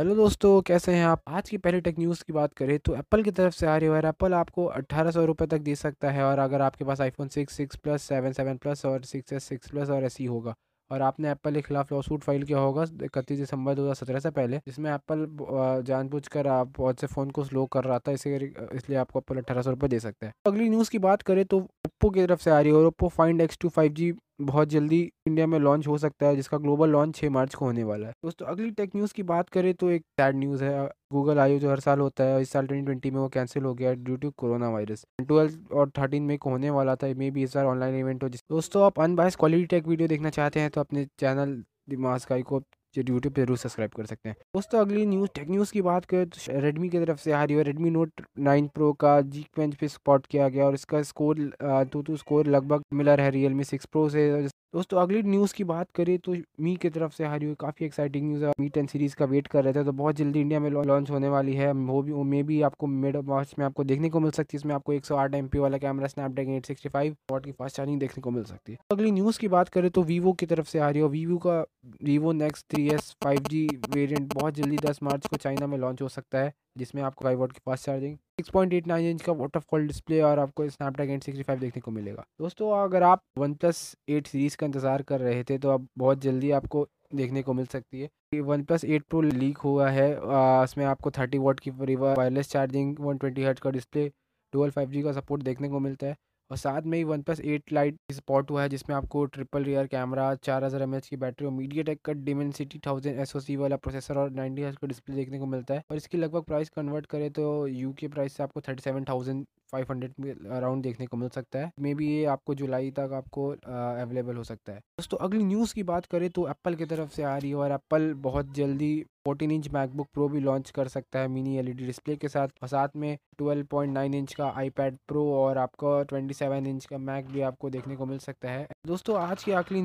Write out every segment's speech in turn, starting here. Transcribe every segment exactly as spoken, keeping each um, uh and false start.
Hello दोस्तों, कैसे हैं आप। आज की पहली टेक न्यूज़ की बात करें तो एप्पल की तरफ से आ रही है एप्पल आपको अट्ठारह सौ रुपये तक दे सकता है। और अगर आपके पास iPhone six, six plus, seven, seven plus और सिक्स एस, सिक्स प्लस और ऐसी होगा और आपने एप्पल के खिलाफ लॉ सूट फाइल किया होगा इकतीस दिसंबर दो हज़ार सत्रह से पहले, जिसमें एप्पल जानबूझकर आप बहुत से फ़ोन को स्लो कर रहा था, इसे इसलिए आपको एप्पल अट्ठारह सौ रुपये दे सकता है। अगली न्यूज़ की बात करें तो ओप्पो की तरफ से आ रही है और Oppo find X two five G बहुत जल्दी इंडिया में लॉन्च हो सकता है, जिसका ग्लोबल लॉन्च छह मार्च को होने वाला है। दोस्तों, अगली टेक न्यूज़ की बात करें तो एक सैड न्यूज़ है। गूगल आई ओ जो हर साल होता है, इस साल ट्वेंटी ट्वेंटी में वो कैंसिल हो गया due to corona virus. Twelve और थर्टीन में को होने वाला था, मे भी इस बार ऑनलाइन इवेंट हो। दोस्तों, आप अनबायस क्वालिटी टेक वीडियो देखना चाहते हैं तो अपने चैनल दिमास्काई को यूट्यूब पर जरूर सब्सक्राइब कर सकते हैं। दोस्तों, अगली न्यूज़ टेक न्यूज़ की बात करें तो रेडमी की तरफ से आ रही है रेडमी नोट नाइन प्रो का जीकबेंच पे स्पॉट किया गया और इसका स्कोर टू टू स्कोर लगभग मिलर है रियलमी सिक्स प्रो से। दोस्तों, अगली न्यूज़ की बात करें तो मी की तरफ से आ रही है काफ़ी एक्साइटिंग न्यूज़ है। मी टेन सीरीज़ का वेट कर रहे थे तो बहुत जल्दी इंडिया में लॉन्च होने वाली है। वो भी मे भी आपको मिड मार्च में आपको देखने को मिल सकती है। इसमें आपको एक सौ आठ एमपी वाला camera, Snapdragon eight sixty five watt की फास्ट चार्जिंग देखने को मिल सकती है। अगली न्यूज़ की बात करें तो वीवो की तरफ से आ रही है वीवो का Vivo Nex three S five G variant बहुत जल्दी दस मार्च को चाइना में लॉन्च हो सकता है, जिसमें आपको फाइव वॉट की fast charging, six point eight nine inch का वाटरफॉल डिस्प्ले और आपको स्नैपड्रैगन एट सिक्सटी फाइव देखने को मिलेगा। दोस्तों, अगर आप OnePlus एट सीरीज़ का इंतजार कर रहे थे तो अब बहुत जल्दी आपको देखने को मिल सकती है। OnePlus एट Pro लीक हुआ है, इसमें आपको थर्टी वॉट की wireless charging, one twenty hertz का डिस्प्ले, डुअल फाइव जी का सपोर्ट देखने को मिलता है। और साथ में ही OnePlus एट Lite सपोर्ट हुआ है, जिसमें आपको ट्रिपल रियर कैमरा, चार हज़ार एम एच की बैटरी और मीडियाटेक का Dimensity thousand S O C वाला प्रोसेसर और नाइन्टी हर्ट्ज का डिस्प्ले देखने को मिलता है। और इसकी लगभग प्राइस कन्वर्ट करें तो यूके प्राइस से आपको thirty seven thousand five hundred में अराउंड देखने को मिल सकता है। मे बी ये आपको जुलाई तक आपको अवेलेबल हो सकता है। दोस्तों, अगली न्यूज़ की बात करें तो एप्पल की तरफ से आ रही है और एप्पल बहुत जल्दी फोर्टीन इंच मैकबुक प्रो भी लॉन्च कर सकता है मिनी एलईडी डिस्प्ले के साथ। और साथ में ट्वेल्व पॉइंट नाइन इंच का आईपैड प्रो और आपका ट्वेंटी सेवन इंच का मैक भी आपको देखने को मिल सकता है। दोस्तों, आज की आखिरी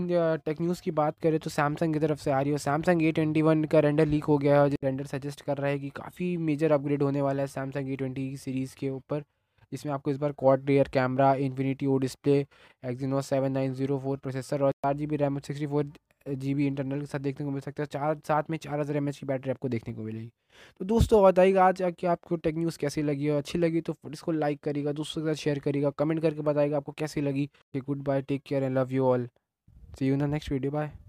टेक न्यूज़ की बात करें तो सैमसंग की तरफ से आ रही है सैमसंग ए ट्वेंटी वन का रेंडर लीक हो गया है और रेंडर सजेस्ट कर रहा है कि काफ़ी मेजर अपग्रेड होने वाला है सैमसंग ए ट्वेंटी सीरीज़ के ऊपर, जिसमें आपको इस बार quad rear camera, infinity O display, Exynos seven nine zero four processor और चार जी बी रैम और sixty four G B internal के साथ देखने को मिल सकता है। चार साथ में चार हज़ार एम एच की बैटरी आपको देखने को मिलेगी। तो दोस्तों, बताइएगा आज कि आपको टेक न्यूज़ कैसी लगी और अच्छी लगी तो इसको लाइक करिएगा, दोस्तों के साथ शेयर करिएगा, कमेंट करके बताइएगा आपको कैसी लगी। Good bye, take care and love you all, see you in the next video, bye.